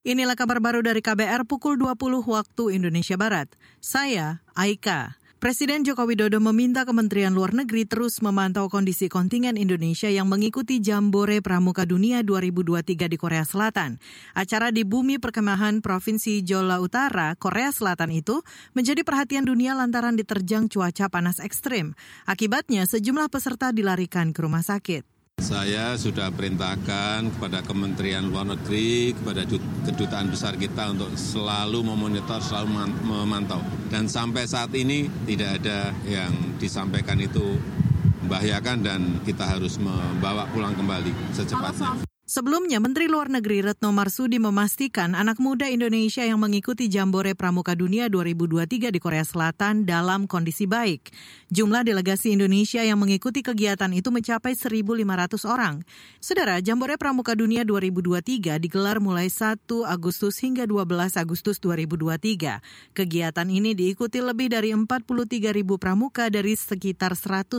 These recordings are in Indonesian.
Inilah kabar baru dari KBR pukul 20 waktu Indonesia Barat. Saya, Aika. Presiden Joko Widodo meminta Kementerian Luar Negeri terus memantau kondisi kontingen Indonesia yang mengikuti Jambore Pramuka Dunia 2023 di Korea Selatan. Acara di bumi perkemahan Provinsi Jeolla Utara, Korea Selatan itu menjadi perhatian dunia lantaran diterjang cuaca panas ekstrim. Akibatnya sejumlah peserta dilarikan ke rumah sakit. Saya sudah perintahkan kepada Kementerian Luar Negeri, kepada kedutaan besar kita untuk selalu memonitor, selalu memantau. Dan sampai saat ini tidak ada yang disampaikan itu membahayakan dan kita harus membawa pulang kembali secepatnya. Sebelumnya, Menteri Luar Negeri Retno Marsudi memastikan anak muda Indonesia yang mengikuti Jambore Pramuka Dunia 2023 di Korea Selatan dalam kondisi baik. Jumlah delegasi Indonesia yang mengikuti kegiatan itu mencapai 1.500 orang. Saudara, Jambore Pramuka Dunia 2023 digelar mulai 1 Agustus hingga 12 Agustus 2023. Kegiatan ini diikuti lebih dari 43.000 pramuka dari sekitar 150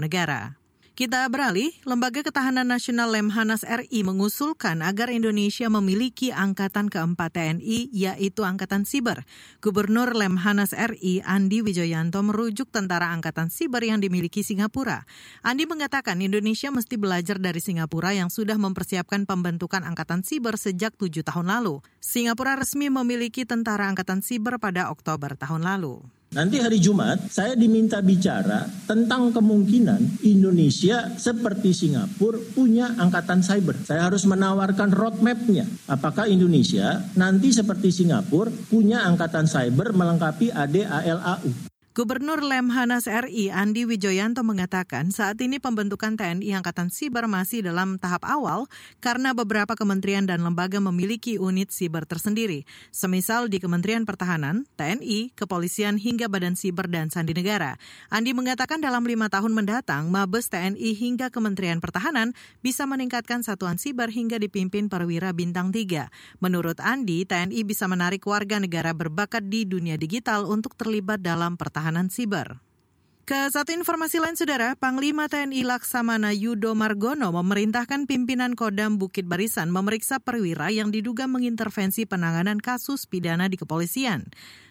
negara. Kita beralih, Lembaga Ketahanan Nasional Lemhannas RI mengusulkan agar Indonesia memiliki angkatan keempat TNI, yaitu Angkatan Siber. Gubernur Lemhannas RI, Andi Widjajanto, merujuk tentara Angkatan Siber yang dimiliki Singapura. Andi mengatakan Indonesia mesti belajar dari Singapura yang sudah mempersiapkan pembentukan Angkatan Siber sejak 7 tahun lalu. Singapura resmi memiliki tentara Angkatan Siber pada Oktober tahun lalu. Nanti hari Jumat saya diminta bicara tentang kemungkinan Indonesia seperti Singapura punya angkatan cyber. Saya harus menawarkan roadmap-nya. Apakah Indonesia nanti seperti Singapura punya angkatan cyber melengkapi AD/ALAU? Gubernur Lemhannas RI Andi Widjajanto mengatakan saat ini pembentukan TNI Angkatan Siber masih dalam tahap awal karena beberapa kementerian dan lembaga memiliki unit siber tersendiri. Semisal di Kementerian Pertahanan, TNI, Kepolisian hingga Badan Siber dan Sandi Negara. Andi mengatakan dalam 5 tahun mendatang, Mabes TNI hingga Kementerian Pertahanan bisa meningkatkan satuan siber hingga dipimpin perwira bintang 3. Menurut Andi, TNI bisa menarik warga negara berbakat di dunia digital untuk terlibat dalam pertahanan siber. Ke satu informasi lain, Saudara, Panglima TNI Laksamana Yudo Margono memerintahkan pimpinan Kodam Bukit Barisan memeriksa perwira yang diduga mengintervensi penanganan kasus pidana di kepolisian.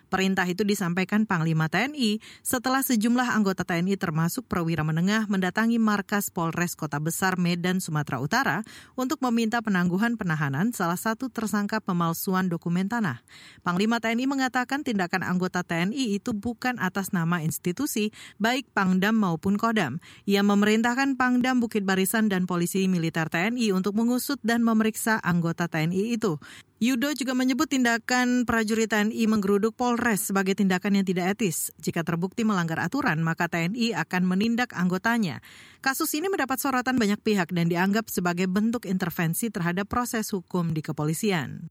Perintah itu disampaikan Panglima TNI setelah sejumlah anggota TNI termasuk perwira menengah mendatangi markas Polres Kota Besar Medan, Sumatera Utara untuk meminta penangguhan penahanan salah satu tersangka pemalsuan dokumen tanah. Panglima TNI mengatakan tindakan anggota TNI itu bukan atas nama institusi, baik Pangdam maupun Kodam. Ia memerintahkan Pangdam Bukit Barisan dan Polisi Militer TNI untuk mengusut dan memeriksa anggota TNI itu. Yudo juga menyebut tindakan prajurit TNI menggeruduk Polres sebagai tindakan yang tidak etis. Jika terbukti melanggar aturan, maka TNI akan menindak anggotanya. Kasus ini mendapat sorotan banyak pihak dan dianggap sebagai bentuk intervensi terhadap proses hukum di kepolisian.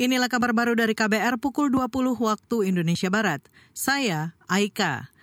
Inilah kabar baru dari KBR pukul 20 waktu Indonesia Barat. Saya, Aika.